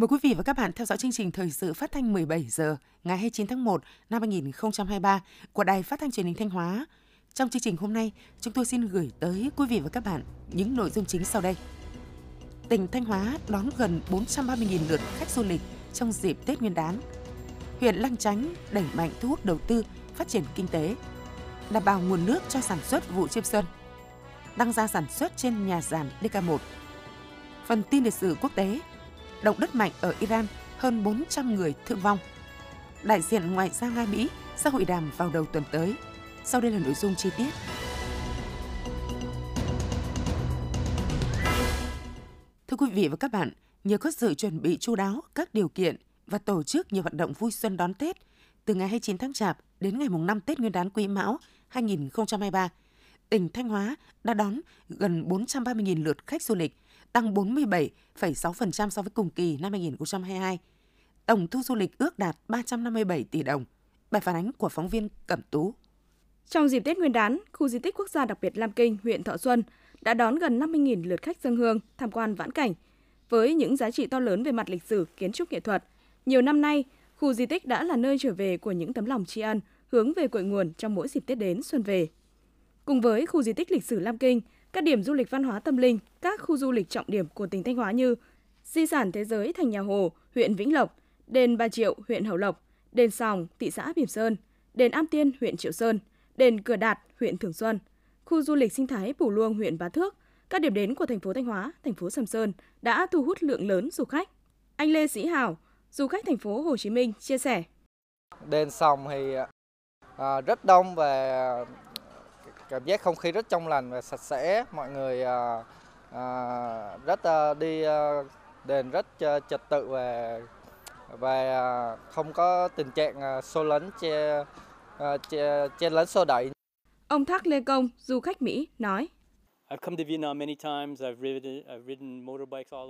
Mời quý vị và các bạn theo dõi chương trình thời sự phát thanh 17 giờ ngày 29 tháng 1 năm 2023 của Đài Phát thanh Truyền hình Thanh Hóa. Trong chương trình hôm nay, chúng tôi xin gửi tới quý vị và các bạn những nội dung chính sau đây. Tỉnh Thanh Hóa đón gần 430.000 lượt khách du lịch trong dịp Tết Nguyên đán. Huyện Lang Chánh đẩy mạnh thu hút đầu tư, phát triển kinh tế, đảm bảo nguồn nước cho sản xuất vụ chiêm xuân. Tăng gia sản xuất trên nhà giàn DK1. Phần tin lịch sử quốc tế, động đất mạnh ở Iran, hơn 400 người thương vong. Đại diện ngoại giao Nga-Mỹ sẽ hội đàm vào đầu tuần tới. Sau đây là nội dung chi tiết. Thưa quý vị và các bạn, nhờ có sự chuẩn bị chu đáo các điều kiện và tổ chức nhiều hoạt động vui xuân đón Tết, từ ngày 29 tháng Chạp đến ngày mùng 5 Tết Nguyên đán Quý Mão 2023, tỉnh Thanh Hóa đã đón gần 430.000 lượt khách du lịch, tăng 47,6% so với cùng kỳ năm 2022. Tổng thu du lịch ước đạt 357 tỷ đồng. Bài phản ánh của phóng viên Cẩm Tú. Trong dịp Tết Nguyên đán, khu di tích quốc gia đặc biệt Lam Kinh, huyện Thọ Xuân đã đón gần 50.000 lượt khách dâng hương, tham quan vãn cảnh. Với những giá trị to lớn về mặt lịch sử, kiến trúc nghệ thuật, nhiều năm nay, khu di tích đã là nơi trở về của những tấm lòng tri ân, hướng về cội nguồn trong mỗi dịp Tết đến xuân về. Cùng với khu di tích lịch sử Lam Kinh, các điểm du lịch văn hóa tâm linh, các khu du lịch trọng điểm của tỉnh Thanh Hóa như Di sản Thế giới Thành Nhà Hồ, huyện Vĩnh Lộc, đền Bà Triệu, huyện Hậu Lộc, đền Sòng, thị xã Bỉm Sơn, đền Am Tiên, huyện Triệu Sơn, đền Cửa Đạt, huyện Thường Xuân, khu du lịch sinh thái Bù Luông, huyện Bá Thước, các điểm đến của thành phố Thanh Hóa, thành phố Sầm Sơn đã thu hút lượng lớn du khách. Anh Lê Sĩ Hào, du khách thành phố Hồ Chí Minh chia sẻ. Đền Sòng thì rất đông và cảm giác không khí rất trong lành và sạch sẽ, mọi người đền rất trật tự và không có tình trạng xô lấn chen lấn xô đẩy. Ông Thác Lê Công, du khách Mỹ nói: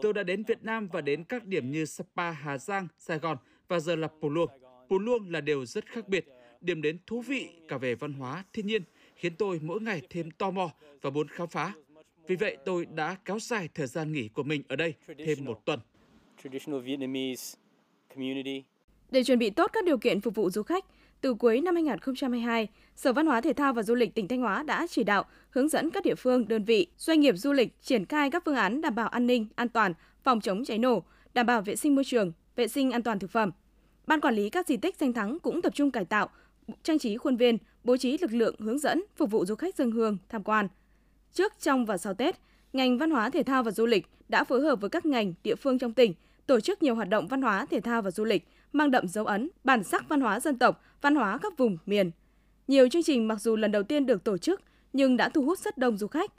Tôi đã đến Việt Nam và đến các điểm như Sapa, Hà Giang, Sài Gòn và giờ là Pù Luông. Pù Luông là điều rất khác biệt, điểm đến thú vị cả về văn hóa, thiên nhiên, khiến tôi mỗi ngày thêm tò mò và muốn khám phá. Vì vậy, tôi đã kéo dài thời gian nghỉ của mình ở đây thêm một tuần. Để chuẩn bị tốt các điều kiện phục vụ du khách, từ cuối năm 2022, Sở Văn hóa Thể thao và Du lịch tỉnh Thanh Hóa đã chỉ đạo, hướng dẫn các địa phương, đơn vị, doanh nghiệp du lịch triển khai các phương án đảm bảo an ninh, an toàn, phòng chống cháy nổ, đảm bảo vệ sinh môi trường, vệ sinh an toàn thực phẩm. Ban quản lý các di tích danh thắng cũng tập trung cải tạo, trang trí khuôn viên, bố trí lực lượng hướng dẫn phục vụ du khách dâng hương tham quan. Trước, trong và sau Tết, ngành văn hóa thể thao và du lịch đã phối hợp với các ngành địa phương trong tỉnh tổ chức nhiều hoạt động văn hóa thể thao và du lịch mang đậm dấu ấn bản sắc văn hóa dân tộc, văn hóa các vùng miền. Nhiều chương trình mặc dù lần đầu tiên được tổ chức nhưng đã thu hút rất đông du khách,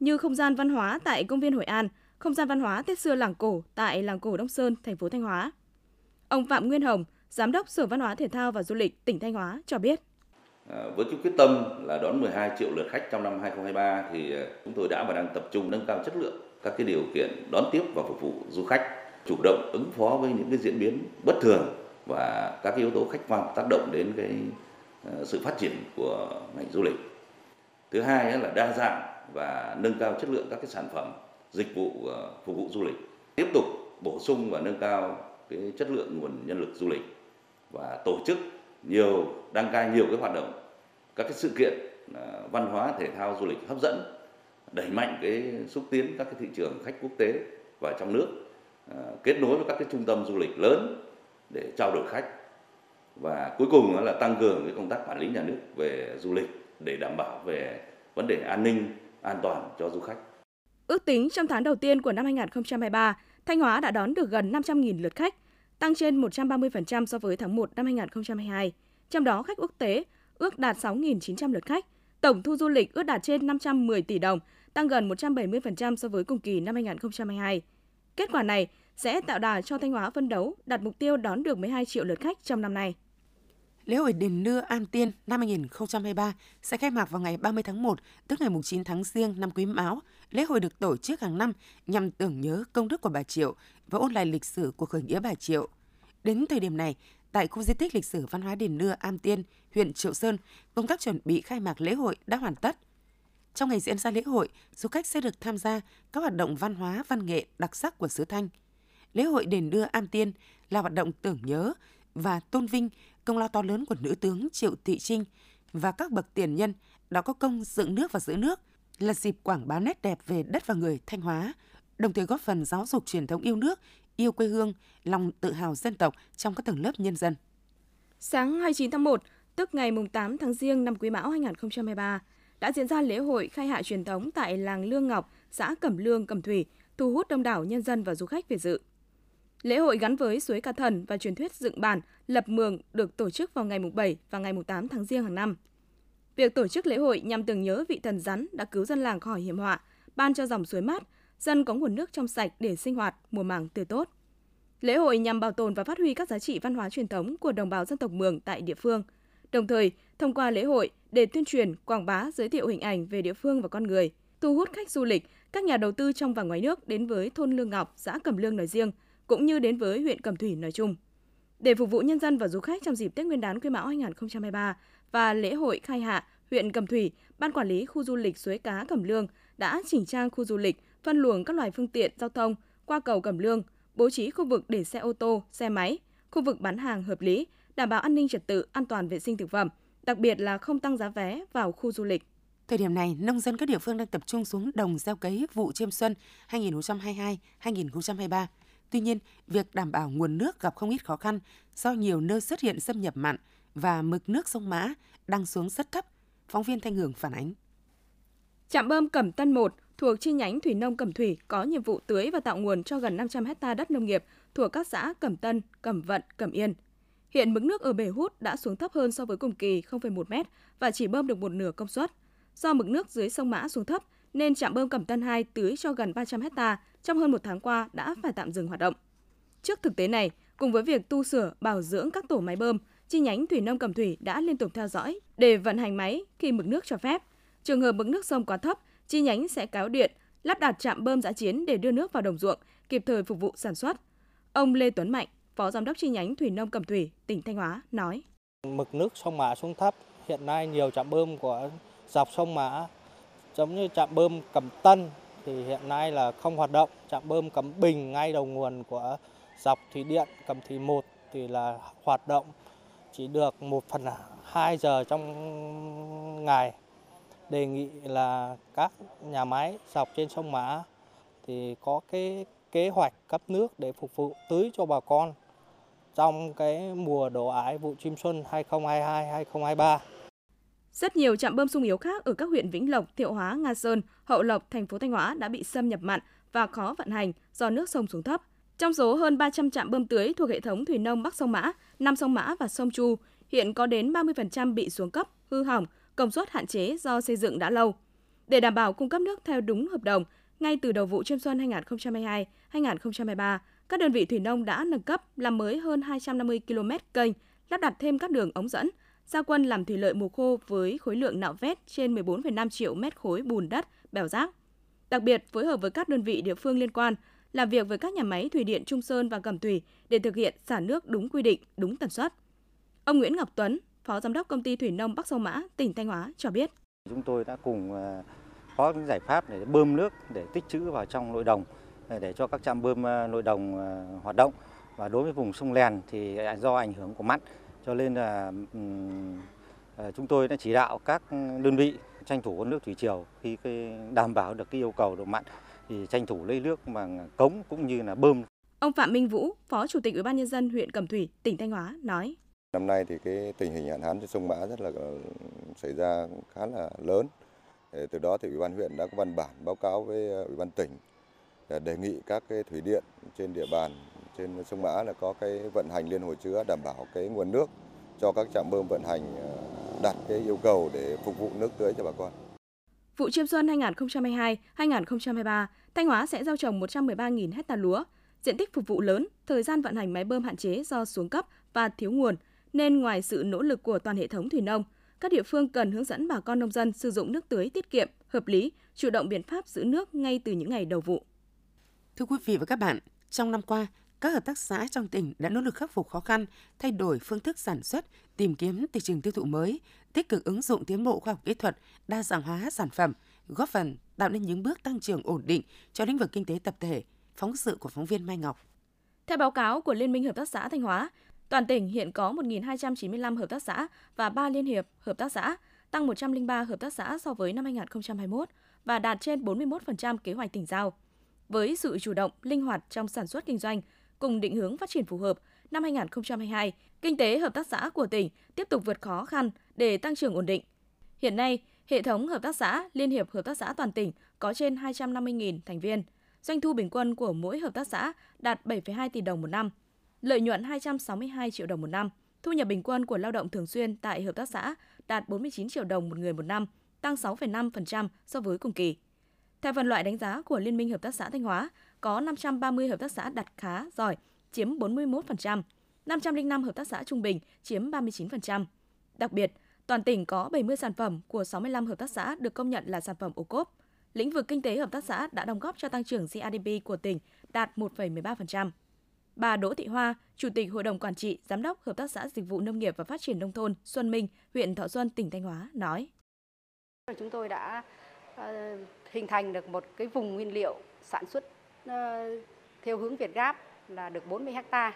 như không gian văn hóa tại công viên Hội An, không gian văn hóa Tết xưa làng cổ tại làng cổ Đông Sơn, thành phố Thanh Hóa. Ông Phạm Nguyên Hồng, Giám đốc Sở Văn hóa Thể thao và Du lịch tỉnh Thanh Hóa cho biết. Với quyết tâm là đón 12 triệu lượt khách trong năm 2023 thì chúng tôi đã và đang tập trung nâng cao chất lượng các cái điều kiện đón tiếp và phục vụ du khách, chủ động ứng phó với những cái diễn biến bất thường và các cái yếu tố khách quan tác động đến cái sự phát triển của ngành du lịch. Thứ hai là đa dạng và nâng cao chất lượng các cái sản phẩm, dịch vụ phục vụ du lịch, tiếp tục bổ sung và nâng cao cái chất lượng nguồn nhân lực du lịch và tổ chức đăng cai nhiều cái hoạt động, các cái sự kiện văn hóa thể thao du lịch hấp dẫn, đẩy mạnh cái xúc tiến các cái thị trường khách quốc tế và trong nước, kết nối với các cái trung tâm du lịch lớn để trao đổi khách và cuối cùng là tăng cường cái công tác quản lý nhà nước về du lịch để đảm bảo về vấn đề an ninh, an toàn cho du khách. Ước tính trong tháng đầu tiên của năm 2023, Thanh Hóa đã đón được gần 500.000 lượt khách, tăng trên 130% so với tháng 1 năm 2022. Trong đó, khách quốc tế ước đạt 6.900 lượt khách. Tổng thu du lịch ước đạt trên 510 tỷ đồng, tăng gần 170% so với cùng kỳ năm 2022. Kết quả này sẽ tạo đà cho Thanh Hóa phấn đấu đạt mục tiêu đón được 12 triệu lượt khách trong năm nay. Lễ hội đền Nưa Am Tiên năm 2023 sẽ khai mạc vào ngày 30 tháng 1, tức ngày 9 tháng Giêng năm Quý Mão. Lễ hội được tổ chức hàng năm nhằm tưởng nhớ công đức của Bà Triệu và ôn lại lịch sử của khởi nghĩa Bà Triệu. Đến thời điểm này, tại khu di tích lịch sử văn hóa đền Nưa Am Tiên, huyện Triệu Sơn, công tác chuẩn bị khai mạc lễ hội đã hoàn tất. Trong ngày diễn ra lễ hội, du khách sẽ được tham gia các hoạt động văn hóa, văn nghệ đặc sắc của xứ Thanh. lễ hội đền đưa Am Tiên là hoạt động tưởng nhớ và tôn vinh công lao to lớn của nữ tướng Triệu Thị Trinh và các bậc tiền nhân đã có công dựng nước và giữ nước, là dịp quảng bá nét đẹp về đất và người Thanh Hóa, đồng thời góp phần giáo dục truyền thống yêu nước, yêu quê hương, lòng tự hào dân tộc trong các tầng lớp nhân dân. Sáng 29 tháng 1, tức ngày 8 tháng Giêng năm Quý Mão 2023, đã diễn ra lễ hội khai hạ truyền thống tại làng Lương Ngọc, xã Cẩm Lương, Cẩm Thủy, thu hút đông đảo nhân dân và du khách về dự. Lễ hội gắn với suối Ca Thần và truyền thuyết dựng bản, lập mường được tổ chức vào ngày 7 và ngày 8 tháng Giêng hàng năm. Việc tổ chức lễ hội nhằm tưởng nhớ vị thần rắn đã cứu dân làng khỏi hiểm họa, ban cho dòng suối mát, dân có nguồn nước trong sạch để sinh hoạt, mùa màng tươi tốt. Lễ hội nhằm bảo tồn và phát huy các giá trị văn hóa truyền thống của đồng bào dân tộc Mường tại địa phương, đồng thời thông qua lễ hội để tuyên truyền, quảng bá, giới thiệu hình ảnh về địa phương và con người, thu hút khách du lịch, các nhà đầu tư trong và ngoài nước đến với thôn Lương Ngọc, xã Cẩm Lương nói riêng, cũng như đến với huyện Cẩm Thủy nói chung. Để phục vụ nhân dân và du khách trong dịp Tết Nguyên đán Quý Mão 2023 và lễ hội khai hạ, huyện Cẩm Thủy, Ban Quản lý Khu du lịch Suối Cá Cẩm Lương đã chỉnh trang khu du lịch, phân luồng các loại phương tiện giao thông qua cầu Cẩm Lương, bố trí khu vực để xe ô tô, xe máy, khu vực bán hàng hợp lý, đảm bảo an ninh trật tự, an toàn vệ sinh thực phẩm, đặc biệt là không tăng giá vé vào khu du lịch. Thời điểm này, nông dân các địa phương đang tập trung xuống đồng gieo cấy vụ chiêm xuân 2022-2023. Tuy nhiên, việc đảm bảo nguồn nước gặp không ít khó khăn do nhiều nơi xuất hiện xâm nhập mặn và mực nước sông Mã đang xuống rất thấp. Phóng viên Thanh Hường phản ánh. Trạm bơm Cẩm Tân 1 thuộc chi nhánh Thủy nông Cẩm Thủy có nhiệm vụ tưới và tạo nguồn cho gần 500 ha đất nông nghiệp thuộc các xã Cẩm Tân, Cẩm Vận, Cẩm Yên. Hiện mực nước ở bể hút đã xuống thấp hơn so với cùng kỳ 0,1 m và chỉ bơm được một nửa công suất. Do mực nước dưới sông Mã xuống thấp nên trạm bơm Cẩm Tân 2 tưới cho gần 300 ha trong hơn một tháng qua đã phải tạm dừng hoạt động. Trước thực tế này, cùng với việc tu sửa, bảo dưỡng các tổ máy bơm, chi nhánh Thủy nông Cẩm Thủy đã liên tục theo dõi để vận hành máy khi mực nước cho phép. Trường hợp mực nước sông quá thấp, chi nhánh sẽ cáo điện, lắp đặt trạm bơm dã chiến để đưa nước vào đồng ruộng, kịp thời phục vụ sản xuất. Ông Lê Tuấn Mạnh, Phó Giám đốc chi nhánh Thủy nông Cẩm Thủy, tỉnh Thanh Hóa nói: Mực nước sông Mã xuống thấp, hiện nay nhiều trạm bơm của dọc sông Mã, giống như trạm bơm Cẩm Tân thì hiện nay là không hoạt động. Trạm bơm Cẩm Bình ngay đầu nguồn của dọc thủy điện Cẩm Thủy 1 thì là hoạt động chỉ được 1/2 giờ trong ngày. Đề nghị là các nhà máy dọc trên sông Mã thì có cái kế hoạch cấp nước để phục vụ tưới cho bà con trong cái mùa đổ ải vụ chiêm xuân 2022-2023. Rất nhiều trạm bơm sung yếu khác ở các huyện Vĩnh Lộc, Thiệu Hóa, Nga Sơn, Hậu Lộc, thành phố Thanh Hóa đã bị xâm nhập mặn và khó vận hành do nước sông xuống thấp. Trong số hơn 300 trạm bơm tưới thuộc hệ thống thủy nông Bắc sông Mã, Nam sông Mã và sông Chu, hiện có đến 30% bị xuống cấp, hư hỏng, công suất hạn chế do xây dựng đã lâu. Để đảm bảo cung cấp nước theo đúng hợp đồng, ngay từ đầu vụ chiêm xuân 2022-2023, các đơn vị thủy nông đã nâng cấp làm mới hơn 250 km kênh, lắp đặt thêm các đường ống dẫn, gia quân làm thủy lợi mùa khô với khối lượng nạo vét trên 14,5 triệu mét khối bùn đất, bèo rác. Đặc biệt, phối hợp với các đơn vị địa phương liên quan, làm việc với các nhà máy thủy điện Trung Sơn và Cẩm Thủy để thực hiện xả nước đúng quy định, đúng tần suất. Ông Nguyễn Ngọc Tuấn, Phó Giám đốc Công ty Thủy nông Bắc Sông Mã, tỉnh Thanh Hóa cho biết: Chúng tôi đã cùng có những giải pháp để bơm nước để tích trữ vào trong nội đồng để cho các trạm bơm nội đồng hoạt động. Và đối với vùng sông Lèn thì do ảnh hưởng của mặn cho nên là chúng tôi đã chỉ đạo các đơn vị tranh thủ nước thủy triều, khi đảm bảo được cái yêu cầu độ mặn thì tranh thủ lấy nước bằng cống cũng như là bơm. Ông Phạm Minh Vũ, Phó Chủ tịch Ủy ban nhân dân huyện Cẩm Thủy, tỉnh Thanh Hóa nói: Năm nay thì cái tình hình hạn hán trên sông Mã rất là xảy ra khá là lớn. Từ đó thì Ủy ban huyện đã có văn bản báo cáo với Ủy ban tỉnh để đề nghị các cái thủy điện trên địa bàn trên sông Mã là có cái vận hành liên hồ chứa, đảm bảo cái nguồn nước cho các trạm bơm vận hành đạt cái yêu cầu để phục vụ nước tưới cho bà con. Vụ chiêm xuân 2022-2023, Thanh Hóa sẽ gieo trồng 113.000 ha lúa, diện tích phục vụ lớn, thời gian vận hành máy bơm hạn chế do xuống cấp và thiếu nguồn, nên ngoài sự nỗ lực của toàn hệ thống thủy nông, các địa phương cần hướng dẫn bà con nông dân sử dụng nước tưới tiết kiệm, hợp lý, chủ động biện pháp giữ nước ngay từ những ngày đầu vụ. Thưa quý vị và các bạn, trong năm qua, các hợp tác xã trong tỉnh đã nỗ lực khắc phục khó khăn, thay đổi phương thức sản xuất, tìm kiếm thị trường tiêu thụ mới, tích cực ứng dụng tiến bộ khoa học kỹ thuật, đa dạng hóa sản phẩm, góp phần tạo nên những bước tăng trưởng ổn định cho lĩnh vực kinh tế tập thể. Phóng sự của phóng viên Mai Ngọc. Theo báo cáo của Liên minh hợp tác xã Thanh Hóa, toàn tỉnh hiện có 1.295 hợp tác xã và 3 liên hiệp hợp tác xã, tăng 103 hợp tác xã so với năm 2021 và đạt trên 41% kế hoạch tỉnh giao. Với sự chủ động, linh hoạt trong sản xuất kinh doanh, cùng định hướng phát triển phù hợp, năm 2022, kinh tế hợp tác xã của tỉnh tiếp tục vượt khó khăn để tăng trưởng ổn định. Hiện nay, hệ thống hợp tác xã, liên hiệp hợp tác xã toàn tỉnh có trên 250.000 thành viên. Doanh thu bình quân của mỗi hợp tác xã đạt 7,2 tỷ đồng một năm, lợi nhuận 262 triệu đồng một năm. Thu nhập bình quân của lao động thường xuyên tại hợp tác xã đạt 49 triệu đồng một người một năm, tăng 6,5% so với cùng kỳ. Theo phân loại đánh giá của Liên minh hợp tác xã Thanh Hóa, có 530 hợp tác xã đạt khá giỏi, chiếm 41%, 505 hợp tác xã trung bình chiếm 39%. Đặc biệt, toàn tỉnh có 70 sản phẩm của 65 hợp tác xã được công nhận là sản phẩm OCOP. Lĩnh vực kinh tế hợp tác xã đã đóng góp cho tăng trưởng GDP của tỉnh đạt 1,13%. Bà Đỗ Thị Hoa, Chủ tịch Hội đồng Quản trị, Giám đốc Hợp tác xã Dịch vụ Nông nghiệp và Phát triển Nông thôn Xuân Minh, huyện Thọ Xuân, tỉnh Thanh Hóa nói: Chúng tôi đã hình thành được một cái vùng nguyên liệu sản xuất theo hướng Việt Gáp là được 40 ha.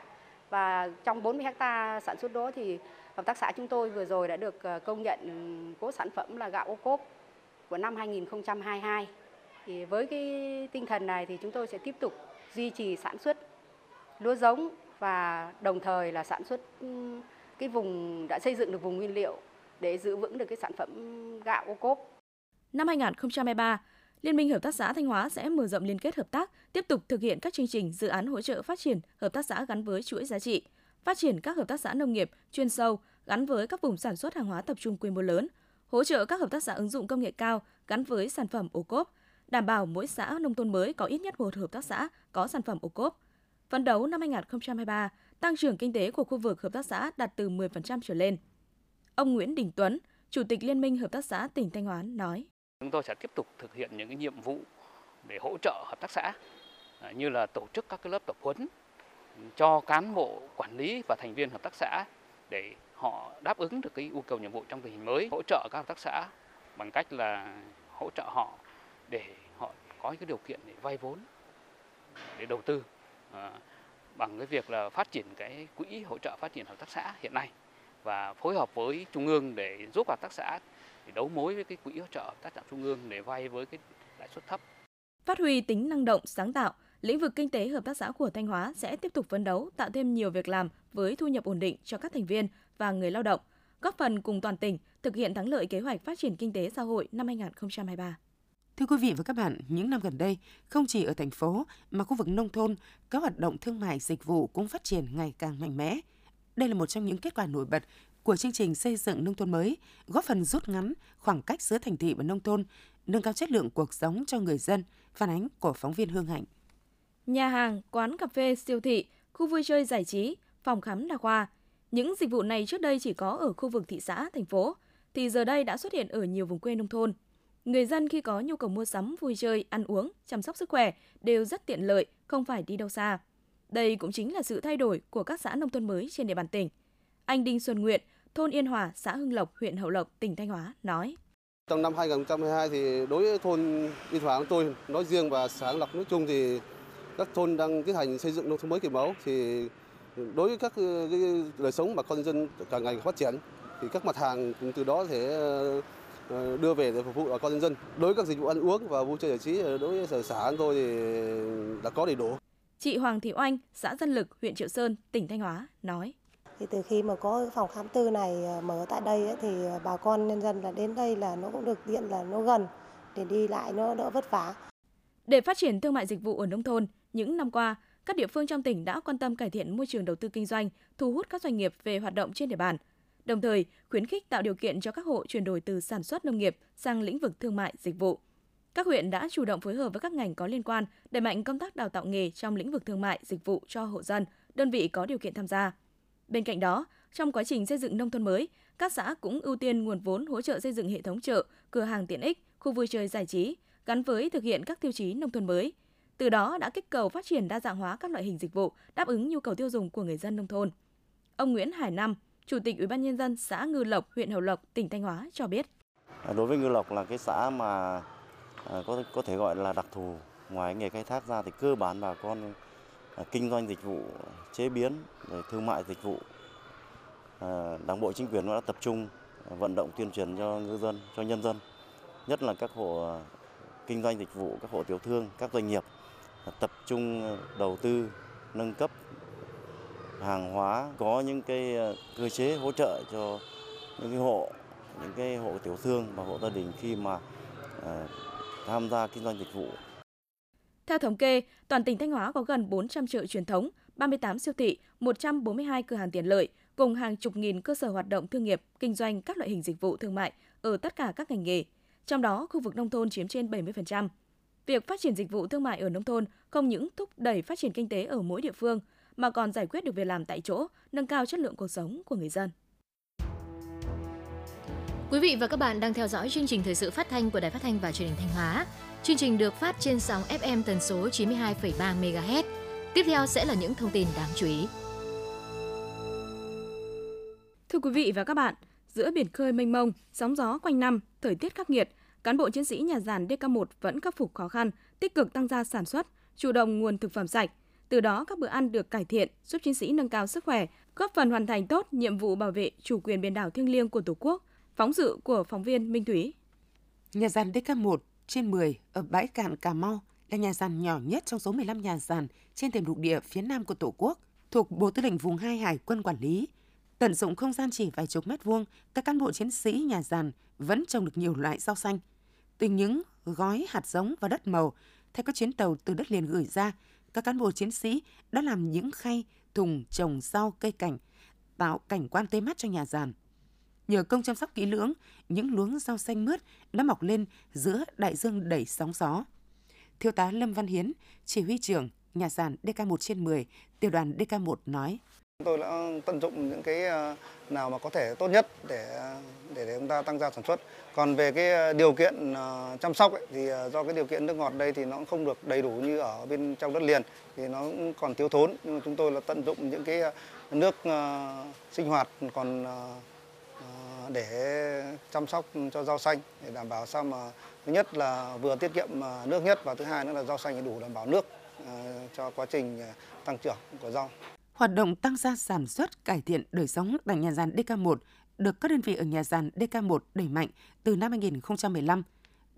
Và trong 40 ha sản xuất đó thì hợp tác xã chúng tôi vừa rồi đã được công nhận có sản phẩm là gạo OCOP của năm 2022. Thì với cái tinh thần này thì chúng tôi sẽ tiếp tục duy trì sản xuất lúa giống và đồng thời là sản xuất cái vùng đã xây dựng được vùng nguyên liệu để giữ vững được cái sản phẩm gạo OCOP. Năm 2023, Liên minh Hợp tác xã Thanh Hóa sẽ mở rộng liên kết hợp tác, tiếp tục thực hiện các chương trình dự án hỗ trợ phát triển hợp tác xã gắn với chuỗi giá trị, phát triển các hợp tác xã nông nghiệp chuyên sâu gắn với các vùng sản xuất hàng hóa tập trung quy mô lớn, hỗ trợ các hợp tác xã ứng dụng công nghệ cao gắn với sản phẩm OCOP, đảm bảo mỗi xã nông thôn mới có ít nhất một hợp tác xã có sản phẩm OCOP. Phấn đấu năm 2023, tăng trưởng kinh tế của khu vực hợp tác xã đạt từ 10% trở lên. Ông Nguyễn Đình Tuấn, Chủ tịch Liên minh Hợp tác xã tỉnh Thanh Hóa nói: Chúng tôi sẽ tiếp tục thực hiện những cái nhiệm vụ để hỗ trợ hợp tác xã, như là tổ chức các cái lớp tập huấn cho cán bộ quản lý và thành viên hợp tác xã để họ đáp ứng được cái yêu cầu nhiệm vụ trong tình hình mới, hỗ trợ các hợp tác xã bằng cách là hỗ trợ họ để họ có những cái điều kiện để vay vốn, để đầu tư bằng cái việc là phát triển cái quỹ hỗ trợ phát triển hợp tác xã hiện nay và phối hợp với trung ương để giúp hợp tác xã để đấu mối với cái quỹ hỗ trợ hợp tác xã trung ương để vay với cái lãi suất thấp. Phát huy tính năng động, sáng tạo, lĩnh vực kinh tế hợp tác xã của Thanh Hóa sẽ tiếp tục phấn đấu tạo thêm nhiều việc làm với thu nhập ổn định cho các thành viên và người lao động, góp phần cùng toàn tỉnh thực hiện thắng lợi kế hoạch phát triển kinh tế xã hội năm 2023. Thưa quý vị và các bạn, những năm gần đây, không chỉ ở thành phố mà khu vực nông thôn, các hoạt động thương mại dịch vụ cũng phát triển ngày càng mạnh mẽ. Đây là một trong những kết quả nổi bật của chương trình xây dựng nông thôn mới, góp phần rút ngắn khoảng cách giữa thành thị và nông thôn, nâng cao chất lượng cuộc sống cho người dân, phản ánh của phóng viên Hương Hạnh. Nhà hàng, quán cà phê, siêu thị, khu vui chơi giải trí, phòng khám đa khoa, những dịch vụ này trước đây chỉ có ở khu vực thị xã, thành phố, thì giờ đây đã xuất hiện ở nhiều vùng quê nông thôn. Người dân khi có nhu cầu mua sắm, vui chơi, ăn uống, chăm sóc sức khỏe đều rất tiện lợi, không phải đi đâu xa. Đây cũng chính là sự thay đổi của các xã nông thôn mới trên địa bàn tỉnh. Anh Đinh Xuân Nguyện, thôn Yên Hòa, xã Hưng Lộc, huyện Hậu Lộc, tỉnh Thanh Hóa nói: Trong năm 2022 thì đối với thôn Yên Hòa của tôi nói riêng và xã Hưng Lộc nói chung thì các thôn đang tiến hành xây dựng nông thôn mới kiểu mẫu thì đối với các cái đời sống mà con dân càng ngày phát triển thì các mặt hàng cũng từ đó sẽ đưa về để phục vụ bà con nhân dân. Đối với các dịch vụ ăn uống và vui chơi giải trí đối với xã chúng tôi thì đã có đầy đủ. Chị Hoàng Thị Oanh, xã Dân Lực, huyện Triệu Sơn, tỉnh Thanh Hóa nói: Thì từ khi mà có phòng khám tư này mở tại đây ấy, thì bà con nhân dân là đến đây là nó cũng được tiện, là nó gần để đi lại nó đỡ vất vả. Để phát triển thương mại dịch vụ ở nông thôn, những năm qua các địa phương trong tỉnh đã quan tâm cải thiện môi trường đầu tư kinh doanh, thu hút các doanh nghiệp về hoạt động trên địa bàn. Đồng thời, khuyến khích tạo điều kiện cho các hộ chuyển đổi từ sản xuất nông nghiệp sang lĩnh vực thương mại, dịch vụ. Các huyện đã chủ động phối hợp với các ngành có liên quan, đẩy mạnh công tác đào tạo nghề trong lĩnh vực thương mại, dịch vụ cho hộ dân, đơn vị có điều kiện tham gia. Bên cạnh đó, trong quá trình xây dựng nông thôn mới, các xã cũng ưu tiên nguồn vốn hỗ trợ xây dựng hệ thống chợ, cửa hàng tiện ích, khu vui chơi giải trí, gắn với thực hiện các tiêu chí nông thôn mới. Từ đó đã kích cầu phát triển đa dạng hóa các loại hình dịch vụ, đáp ứng nhu cầu tiêu dùng của người dân nông thôn. Ông Nguyễn Hải Năm, Chủ tịch Ủy ban nhân dân xã Ngư Lộc, huyện Hậu Lộc, tỉnh Thanh Hóa cho biết: Đối với Ngư Lộc là cái xã mà có thể gọi là đặc thù, ngoài nghề khai thác ra thì cơ bản bà con kinh doanh dịch vụ chế biến, thương mại dịch vụ. Đảng bộ chính quyền đã tập trung vận động tuyên truyền cho ngư dân, cho nhân dân, nhất là các hộ kinh doanh dịch vụ, các hộ tiểu thương, các doanh nghiệp tập trung đầu tư nâng cấp hàng hóa, có những cái cơ chế hỗ trợ cho những cái hộ tiểu thương và hộ gia đình khi mà tham gia kinh doanh dịch vụ. Theo thống kê, toàn tỉnh Thanh Hóa có gần 400 chợ truyền thống, 38 siêu thị, 142 cửa hàng tiện lợi cùng hàng chục nghìn cơ sở hoạt động thương nghiệp, kinh doanh các loại hình dịch vụ thương mại ở tất cả các ngành nghề. Trong đó, khu vực nông thôn chiếm trên 70%. Việc phát triển dịch vụ thương mại ở nông thôn không những thúc đẩy phát triển kinh tế ở mỗi địa phương mà còn giải quyết được việc làm tại chỗ, nâng cao chất lượng cuộc sống của người dân. Quý vị và các bạn đang theo dõi chương trình thời sự phát thanh của Đài Phát thanh và Truyền hình Thanh Hóa. Chương trình được phát trên sóng FM tần số 92,3 MHz. Tiếp theo sẽ là những thông tin đáng chú ý. Thưa quý vị và các bạn, giữa biển khơi mênh mông, sóng gió quanh năm, thời tiết khắc nghiệt, cán bộ chiến sĩ nhà giàn DK1 vẫn khắc phục khó khăn, tích cực tăng gia sản xuất, chủ động nguồn thực phẩm sạch. Từ đó, các bữa ăn được cải thiện, giúp chiến sĩ nâng cao sức khỏe, góp phần hoàn thành tốt nhiệm vụ bảo vệ chủ quyền biển đảo thiêng liêng của Tổ quốc. Phóng sự của phóng viên Minh Thủy. Nhà giàn DK1 trên 10 ở bãi cạn Cà Mau là nhà giàn nhỏ nhất trong số 15 nhà giàn trên thềm lục địa phía nam của Tổ quốc, thuộc Bộ Tư lệnh Vùng 2 Hải quân quản lý. Tận dụng không gian chỉ vài chục mét vuông, các cán bộ chiến sĩ nhà giàn vẫn trồng được nhiều loại rau xanh. Từ những gói hạt giống và đất màu, theo các chuyến tàu từ đất liền gửi ra, các cán bộ chiến sĩ đã làm những khay, thùng trồng rau cây cảnh, tạo cảnh quan tươi mát cho nhà giàn. Nhờ công chăm sóc kỹ lưỡng, những luống rau xanh mướt đã mọc lên giữa đại dương đầy sóng gió. Thiếu tá Lâm Văn Hiến, chỉ huy trưởng nhà giàn DK1 trên 10, tiểu đoàn DK1 nói: Chúng tôi đã tận dụng những cái nào mà có thể tốt nhất để chúng ta tăng gia sản xuất. Còn về cái điều kiện chăm sóc ấy, thì do cái điều kiện nước ngọt đây thì nó cũng không được đầy đủ như ở bên trong đất liền, thì nó cũng còn thiếu thốn. Nhưng mà chúng tôi là tận dụng những cái nước sinh hoạt còn để chăm sóc cho rau xanh, để đảm bảo sao mà thứ nhất là vừa tiết kiệm nước nhất, và thứ hai nữa là rau xanh đủ đảm bảo nước cho quá trình tăng trưởng của rau. Hoạt động tăng gia sản xuất, cải thiện đời sống tại nhà giàn DK1 được các đơn vị ở nhà giàn DK1 đẩy mạnh từ năm 2015.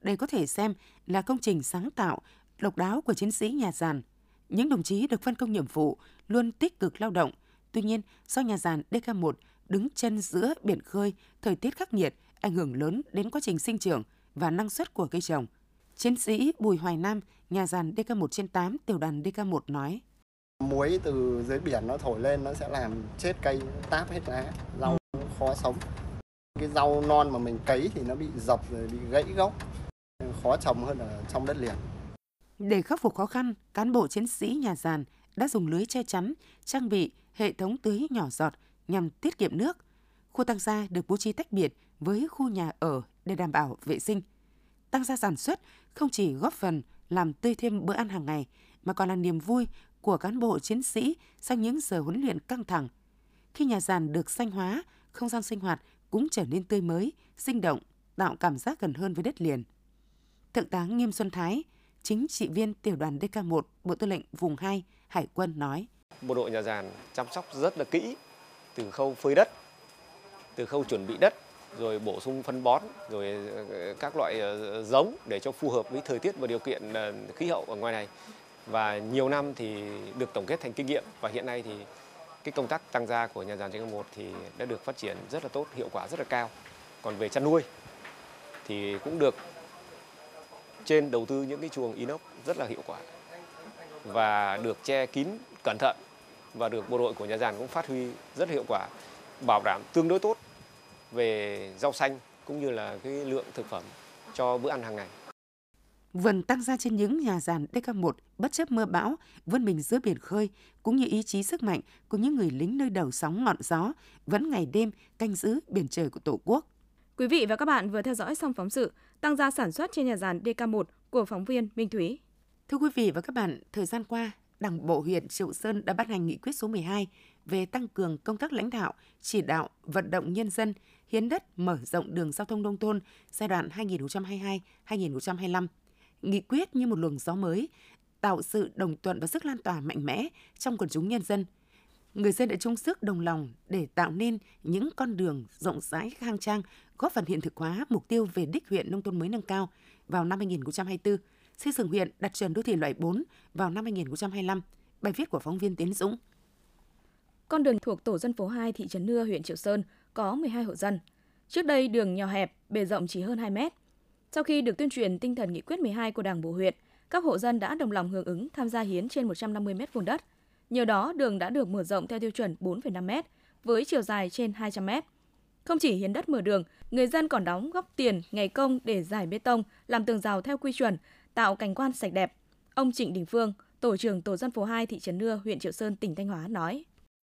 Đây có thể xem là công trình sáng tạo, độc đáo của chiến sĩ nhà giàn. Những đồng chí được phân công nhiệm vụ luôn tích cực lao động. Tuy nhiên, do nhà giàn DK1 đứng chân giữa biển khơi, thời tiết khắc nghiệt ảnh hưởng lớn đến quá trình sinh trưởng và năng suất của cây trồng. Chiến sĩ Bùi Hoài Nam, nhà giàn DK1 trên 8, tiểu đoàn DK1 nói: Muối từ dưới biển nó thổi lên nó sẽ làm chết cây, táp hết lá, rau khó sống. Cái rau non mà mình cấy thì nó bị dập rồi bị gãy gốc, khó trồng hơn ở trong đất liền. Để khắc phục khó khăn, cán bộ chiến sĩ nhà giàn đã dùng lưới che chắn, trang bị hệ thống tưới nhỏ giọt nhằm tiết kiệm nước. Khu tăng gia được bố trí tách biệt với khu nhà ở để đảm bảo vệ sinh. Tăng gia sản xuất không chỉ góp phần làm tươi thêm bữa ăn hàng ngày mà còn là niềm vui của cán bộ chiến sĩ sau những giờ huấn luyện căng thẳng. Khi nhà giàn được xanh hóa, không gian sinh hoạt cũng trở nên tươi mới, sinh động, tạo cảm giác gần hơn với đất liền. Thượng tá Nghiêm Xuân Thái, chính trị viên tiểu đoàn DK1, Bộ Tư lệnh Vùng 2 Hải quân nói: Bộ đội nhà giàn chăm sóc rất là kỹ, từ khâu phơi đất, từ khâu chuẩn bị đất, rồi bổ sung phân bón, rồi các loại giống để cho phù hợp với thời tiết và điều kiện khí hậu ở ngoài này. Và nhiều năm thì được tổng kết thành kinh nghiệm, và hiện nay thì cái công tác tăng gia của nhà giàn DK1 thì đã được phát triển rất là tốt, hiệu quả rất là cao. Còn về chăn nuôi thì cũng được trên đầu tư những cái chuồng inox rất là hiệu quả và được che kín cẩn thận, và được bộ đội của nhà giàn cũng phát huy rất hiệu quả, bảo đảm tương đối tốt về rau xanh cũng như là cái lượng thực phẩm cho bữa ăn hàng ngày. Vườn tăng gia trên những nhà giàn DK1 bất chấp mưa bão, vươn mình giữa biển khơi, cũng như ý chí sức mạnh của những người lính nơi đầu sóng ngọn gió vẫn ngày đêm canh giữ biển trời của Tổ quốc. Quý vị và các bạn vừa theo dõi xong phóng sự tăng gia sản xuất trên nhà giàn DK1 của phóng viên Minh Thúy. Thưa quý vị và các bạn, thời gian qua, Đảng bộ huyện Triệu Sơn đã ban hành nghị quyết số 12 về tăng cường công tác lãnh đạo, chỉ đạo, vận động nhân dân hiến đất mở rộng đường giao thông nông thôn giai đoạn 2022-2025. Nghị quyết như một luồng gió mới tạo sự đồng thuận và sức lan tỏa mạnh mẽ trong quần chúng nhân dân. Người dân đã chung sức đồng lòng để tạo nên những con đường rộng rãi khang trang, góp phần hiện thực hóa mục tiêu về đích huyện nông thôn mới nâng cao vào năm 2024, xây dựng huyện đạt chuẩn đô thị loại 4 vào năm 2025. Bài viết của phóng viên Tiến Dũng. Con đường thuộc tổ dân phố 2 thị trấn Nưa, huyện Triệu Sơn có 12 hộ dân. Trước đây đường nhỏ hẹp, bề rộng chỉ hơn 2 mét. Sau khi được tuyên truyền tinh thần nghị quyết 12 của Đảng bộ huyện, các hộ dân đã đồng lòng hưởng ứng tham gia hiến trên 150 mét vuông đất. Nhờ đó, đường đã được mở rộng theo tiêu chuẩn 4,5 mét, với chiều dài trên 200 mét. Không chỉ hiến đất mở đường, người dân còn đóng góp tiền, ngày công để rải bê tông, làm tường rào theo quy chuẩn, tạo cảnh quan sạch đẹp. Ông Trịnh Đình Phương, tổ trưởng tổ dân phố 2 thị trấn Nưa, huyện Triệu Sơn, tỉnh Thanh Hóa nói.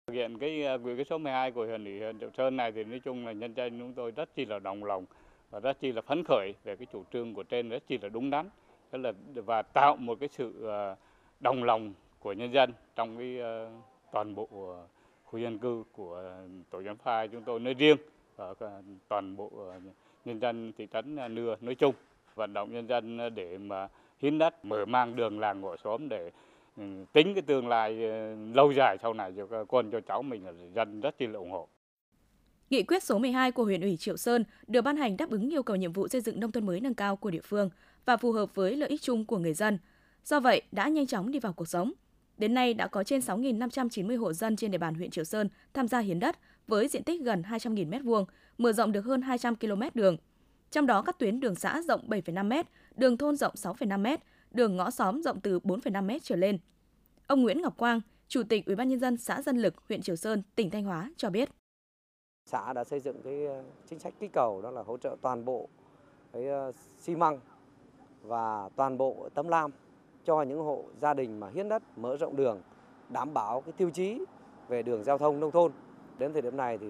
Thực hiện cái số 12 của huyện ủy Triệu Sơn này thì nói chung là nhân dân chúng tôi rất chi là đồng lòng và rất chi là phấn khởi về cái chủ trương của trên, rất chi là đúng đắn, tức là và tạo một cái sự đồng lòng của nhân dân trong cái toàn bộ khu dân cư của tổ dân phố 2 chúng tôi nơi riêng và toàn bộ nhân dân thị trấn Nưa nói chung, vận động nhân dân để mà hiến đất mở mang đường làng ngõ xóm để tính cái tương lai lâu dài sau này cho con cho cháu mình, là dân rất chi là ủng hộ. Nghị quyết số 12 của huyện ủy Triệu Sơn được ban hành đáp ứng yêu cầu nhiệm vụ xây dựng nông thôn mới nâng cao của địa phương và phù hợp với lợi ích chung của người dân. Do vậy đã nhanh chóng đi vào cuộc sống. Đến nay đã có trên 6.590 hộ dân trên địa bàn huyện Triệu Sơn tham gia hiến đất với diện tích gần 200.000 m2, mở rộng được hơn 200 km đường. Trong đó các tuyến đường xã rộng 7,5 m, đường thôn rộng 6,5 m, đường ngõ xóm rộng từ 4,5 m trở lên. Ông Nguyễn Ngọc Quang, Chủ tịch UBND xã Dân Lực, huyện Triệu Sơn, tỉnh Thanh Hóa cho biết. Xã đã xây dựng cái chính sách kích cầu, đó là hỗ trợ toàn bộ cái xi măng và toàn bộ tấm lam cho những hộ gia đình mà hiến đất mở rộng đường, đảm bảo cái tiêu chí về đường giao thông nông thôn. Đến thời điểm này thì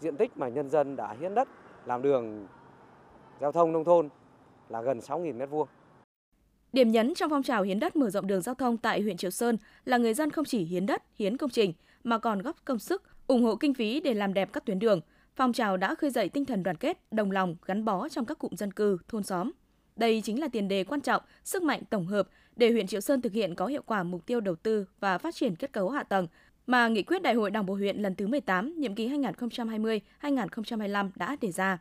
diện tích mà nhân dân đã hiến đất làm đường giao thông nông thôn là gần 6.000 m2. Điểm nhấn trong phong trào hiến đất mở rộng đường giao thông tại huyện Triệu Sơn là người dân không chỉ hiến đất, hiến công trình mà còn góp công sức, ủng hộ kinh phí để làm đẹp các tuyến đường. Phong trào đã khơi dậy tinh thần đoàn kết, đồng lòng, gắn bó trong các cụm dân cư, thôn xóm. Đây chính là tiền đề quan trọng, sức mạnh tổng hợp để huyện Triệu Sơn thực hiện có hiệu quả mục tiêu đầu tư và phát triển kết cấu hạ tầng mà nghị quyết Đại hội Đảng bộ huyện lần thứ 18, nhiệm kỳ 2020-2025 đã đề ra.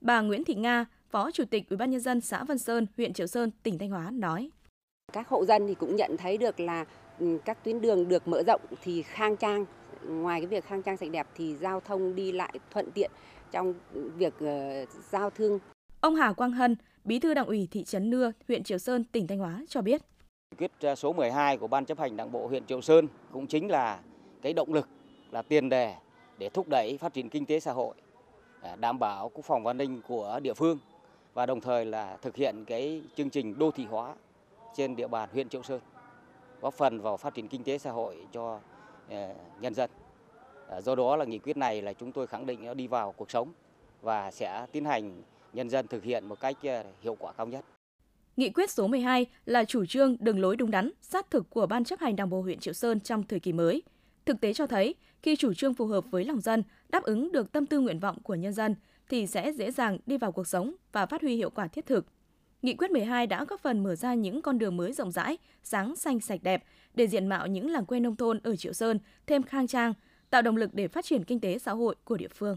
Bà Nguyễn Thị Nga, Phó Chủ tịch UBND xã Văn Sơn, huyện Triệu Sơn, tỉnh Thanh Hóa nói. Các hộ dân thì cũng nhận thấy được là các tuyến đường được mở rộng thì khang trang. Ngoài cái việc khang trang sạch đẹp thì giao thông đi lại thuận tiện trong việc giao thương. Ông Hà Quang Hân, Bí thư Đảng ủy thị trấn Nưa, huyện Triệu Sơn, tỉnh Thanh Hóa cho biết. Nghị quyết số 12 của Ban chấp hành Đảng bộ huyện Triệu Sơn cũng chính là cái động lực, là tiền đề để thúc đẩy phát triển kinh tế xã hội, đảm bảo quốc phòng và an ninh của địa phương và đồng thời là thực hiện cái chương trình đô thị hóa trên địa bàn huyện Triệu Sơn, góp phần vào phát triển kinh tế xã hội cho nhân dân. Do đó là nghị quyết này là chúng tôi khẳng định nó đi vào cuộc sống và sẽ tiến hành nhân dân thực hiện một cách hiệu quả cao nhất. Nghị quyết số 12 là chủ trương đường lối đúng đắn, sát thực của Ban chấp hành Đảng bộ huyện Triệu Sơn trong thời kỳ mới. Thực tế cho thấy, khi chủ trương phù hợp với lòng dân, đáp ứng được tâm tư nguyện vọng của nhân dân, thì sẽ dễ dàng đi vào cuộc sống và phát huy hiệu quả thiết thực. Nghị quyết 12 đã góp phần mở ra những con đường mới rộng rãi, sáng xanh sạch đẹp để diện mạo những làng quê nông thôn ở Triệu Sơn thêm khang trang, tạo động lực để phát triển kinh tế xã hội của địa phương.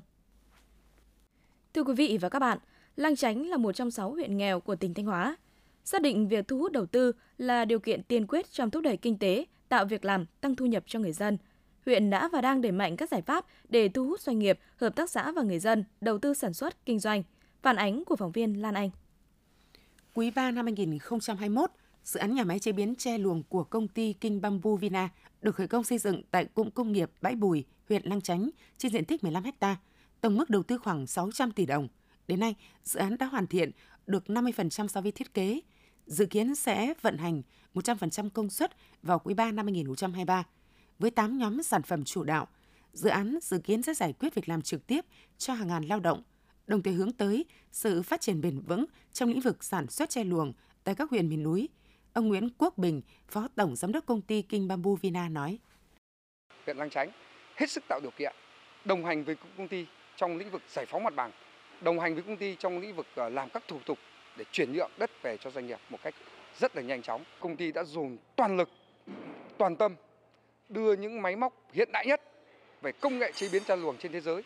Thưa quý vị và các bạn, Lang Chánh là một trong 6 huyện nghèo của tỉnh Thanh Hóa. Xác định việc thu hút đầu tư là điều kiện tiên quyết trong thúc đẩy kinh tế, tạo việc làm, tăng thu nhập cho người dân. Huyện đã và đang đẩy mạnh các giải pháp để thu hút doanh nghiệp, hợp tác xã và người dân đầu tư sản xuất, kinh doanh. Phản ánh của phóng viên Lan Anh. Quý 3 năm 2021, dự án nhà máy chế biến tre luồng của công ty King Bamboo Vina được khởi công xây dựng tại cụm công nghiệp Bãi Bùi, huyện Lang Chánh trên diện tích 15 ha, tổng mức đầu tư khoảng 600 tỷ đồng. Đến nay, dự án đã hoàn thiện được 50% so với thiết kế, dự kiến sẽ vận hành 100% công suất vào quý 3 năm 2023. Với 8 nhóm sản phẩm chủ đạo, dự án dự kiến sẽ giải quyết việc làm trực tiếp cho hàng ngàn lao động, đồng thời hướng tới sự phát triển bền vững trong lĩnh vực sản xuất tre luồng tại các huyện miền núi. Ông Nguyễn Quốc Bình, Phó Tổng Giám đốc công ty King Bamboo Vina nói. Huyện Lang Chánh hết sức tạo điều kiện, đồng hành với công ty trong lĩnh vực giải phóng mặt bằng, đồng hành với công ty trong lĩnh vực làm các thủ tục để chuyển nhượng đất về cho doanh nghiệp một cách rất là nhanh chóng. Công ty đã dồn toàn lực, toàn tâm đưa những máy móc hiện đại nhất về công nghệ chế biến ra luồng trên thế giới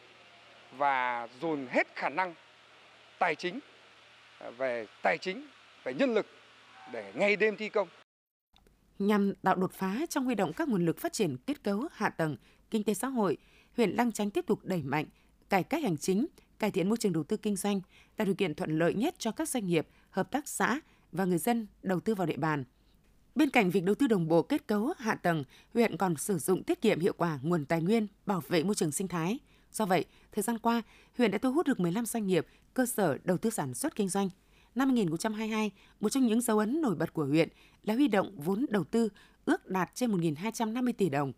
và dồn hết khả năng tài chính, về nhân lực để ngày đêm thi công. Nhằm tạo đột phá trong huy động các nguồn lực phát triển kết cấu, hạ tầng, kinh tế xã hội, huyện Lang Chánh tiếp tục đẩy mạnh cải cách hành chính, cải thiện môi trường đầu tư kinh doanh, tạo điều kiện thuận lợi nhất cho các doanh nghiệp, hợp tác xã và người dân đầu tư vào địa bàn. Bên cạnh việc đầu tư đồng bộ kết cấu, hạ tầng, huyện còn sử dụng tiết kiệm hiệu quả nguồn tài nguyên, bảo vệ môi trường sinh thái. Do vậy, thời gian qua, huyện đã thu hút được 15 doanh nghiệp, cơ sở đầu tư sản xuất kinh doanh. Năm 2022, một trong những dấu ấn nổi bật của huyện là huy động vốn đầu tư ước đạt trên 1.250 tỷ đồng,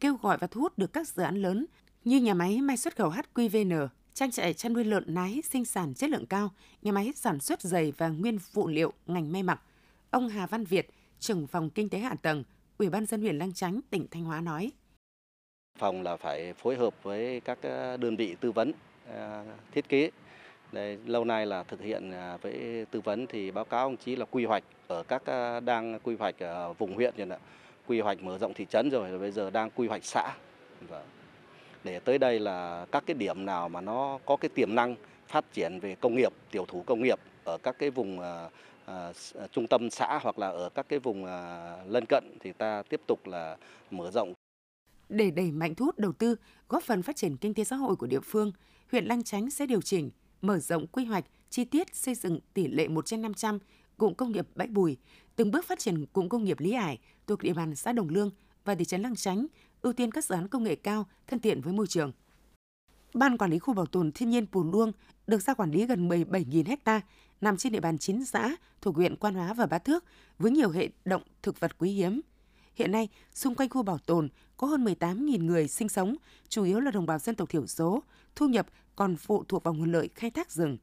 kêu gọi và thu hút được các dự án lớn như nhà máy may xuất khẩu HQVN, trang trại chăn nuôi lợn nái sinh sản chất lượng cao, nhà máy sản xuất giày và nguyên phụ liệu ngành may mặc. Ông Hà Văn Việt, trưởng phòng kinh tế hạ tầng, Ủy ban nhân dân huyện Lang Chánh, tỉnh Thanh Hóa nói: phòng là phải phối hợp với các đơn vị tư vấn thiết kế. Đấy, lâu nay là thực hiện với tư vấn thì báo cáo ông chí là quy hoạch ở các đang quy hoạch vùng huyện rồi, quy hoạch mở rộng thị trấn rồi bây giờ đang quy hoạch xã. Để tới đây là các cái điểm nào mà nó có cái tiềm năng phát triển về công nghiệp, tiểu thủ công nghiệp ở các cái vùng trung tâm xã hoặc là ở các cái vùng lân cận thì ta tiếp tục là mở rộng. Để đẩy mạnh thu hút đầu tư, góp phần phát triển kinh tế xã hội của địa phương, huyện Lang Chánh sẽ điều chỉnh, mở rộng quy hoạch, chi tiết xây dựng tỷ lệ 1/500 cụm công nghiệp Bãi Bùi, từng bước phát triển cụm công nghiệp Lý Ải thuộc địa bàn xã Đồng Lương và thị trấn Lang Chánh, ưu tiên các dự án công nghệ cao thân thiện với môi trường. Ban quản lý khu bảo tồn thiên nhiên Pù Luông được ra quản lý gần 17.000 ha, nằm trên địa bàn 9 xã thuộc huyện Quan Hóa và Bá Thước với nhiều hệ động thực vật quý hiếm. Hiện nay, xung quanh khu bảo tồn có hơn 18.000 người sinh sống, chủ yếu là đồng bào dân tộc thiểu số, thu nhập còn phụ thuộc vào nguồn lợi khai thác rừng.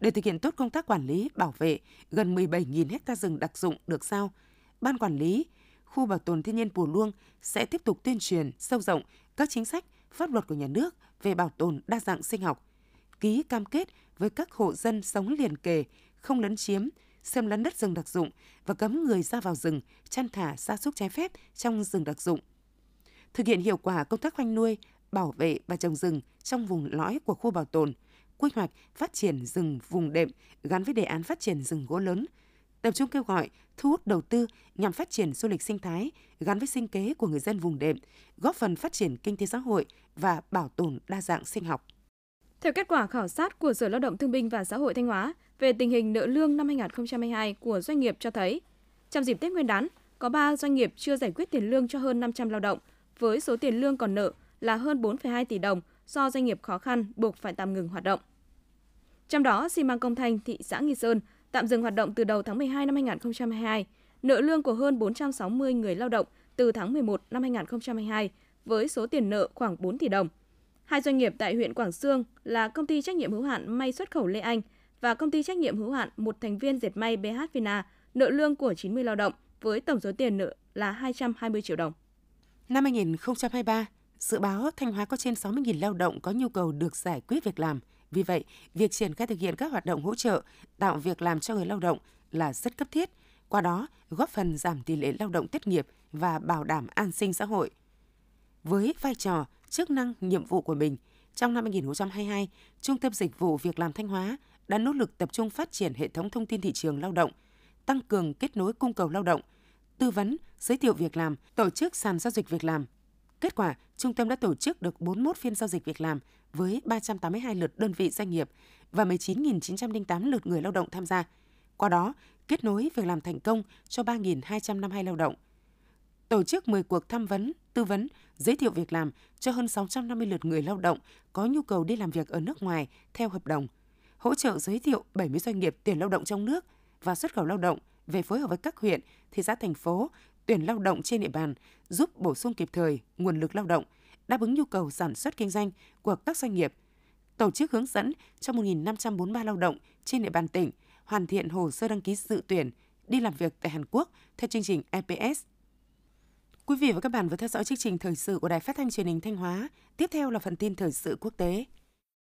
Để thực hiện tốt công tác quản lý, bảo vệ, gần 17.000 ha rừng đặc dụng được giao, Ban quản lý khu bảo tồn thiên nhiên Pù Luông sẽ tiếp tục tuyên truyền, sâu rộng các chính sách, pháp luật của nhà nước về bảo tồn đa dạng sinh học, ký cam kết với các hộ dân sống liền kề, không lấn chiếm, xâm lấn đất rừng đặc dụng và cấm người ra vào rừng, chăn thả gia súc trái phép trong rừng đặc dụng. Thực hiện hiệu quả công tác khoanh nuôi, bảo vệ và trồng rừng trong vùng lõi của khu bảo tồn, quy hoạch phát triển rừng vùng đệm gắn với đề án phát triển rừng gỗ lớn, tập trung kêu gọi thu hút đầu tư nhằm phát triển du lịch sinh thái gắn với sinh kế của người dân vùng đệm, góp phần phát triển kinh tế xã hội và bảo tồn đa dạng sinh học. Theo kết quả khảo sát của Sở Lao động Thương binh và Xã hội Thanh Hóa về tình hình nợ lương năm 2022 của doanh nghiệp cho thấy, trong dịp Tết Nguyên đán, có 3 doanh nghiệp chưa giải quyết tiền lương cho hơn 500 lao động, với số tiền lương còn nợ là hơn 4,2 tỷ đồng do doanh nghiệp khó khăn buộc phải tạm ngừng hoạt động. Trong đó, xi măng Công Thanh, thị xã Nghi Sơn tạm dừng hoạt động từ đầu tháng 12 năm 2022, nợ lương của hơn 460 người lao động từ tháng 11 năm 2022 với số tiền nợ khoảng 4 tỷ đồng. Hai doanh nghiệp tại huyện Quảng Xương là Công ty trách nhiệm hữu hạn May xuất khẩu Lê Anh và Công ty trách nhiệm hữu hạn một thành viên dệt may BH Vina nợ lương của 90 lao động với tổng số tiền nợ là 220 triệu đồng. Năm 2023, dự báo Thanh Hóa có trên 60.000 lao động có nhu cầu được giải quyết việc làm. Vì vậy, việc triển khai thực hiện các hoạt động hỗ trợ, tạo việc làm cho người lao động là rất cấp thiết, qua đó góp phần giảm tỷ lệ lao động thất nghiệp và bảo đảm an sinh xã hội. Với vai trò, chức năng, nhiệm vụ của mình, trong năm 2022, Trung tâm Dịch vụ Việc làm Thanh Hóa đã nỗ lực tập trung phát triển hệ thống thông tin thị trường lao động, tăng cường kết nối cung cầu lao động, tư vấn, giới thiệu việc làm, tổ chức sàn giao dịch việc làm. Kết quả, trung tâm đã tổ chức được 41 phiên giao dịch việc làm với 382 lượt đơn vị doanh nghiệp và 19.908 lượt người lao động tham gia. Qua đó, kết nối việc làm thành công cho 3.252 lao động. Tổ chức 10 cuộc tham vấn, tư vấn, giới thiệu việc làm cho hơn 650 lượt người lao động có nhu cầu đi làm việc ở nước ngoài theo hợp đồng. Hỗ trợ giới thiệu 70 doanh nghiệp tuyển lao động trong nước và xuất khẩu lao động về phối hợp với các huyện, thị xã, thành phố tuyển lao động trên địa bàn, giúp bổ sung kịp thời nguồn lực lao động, đáp ứng nhu cầu sản xuất kinh doanh của các doanh nghiệp. Tổ chức hướng dẫn cho 1.543 lao động trên địa bàn tỉnh hoàn thiện hồ sơ đăng ký dự tuyển đi làm việc tại Hàn Quốc theo chương trình EPS. Quý vị và các bạn vừa theo dõi chương trình thời sự của Đài Phát thanh Truyền hình Thanh Hóa. Tiếp theo là phần tin thời sự quốc tế.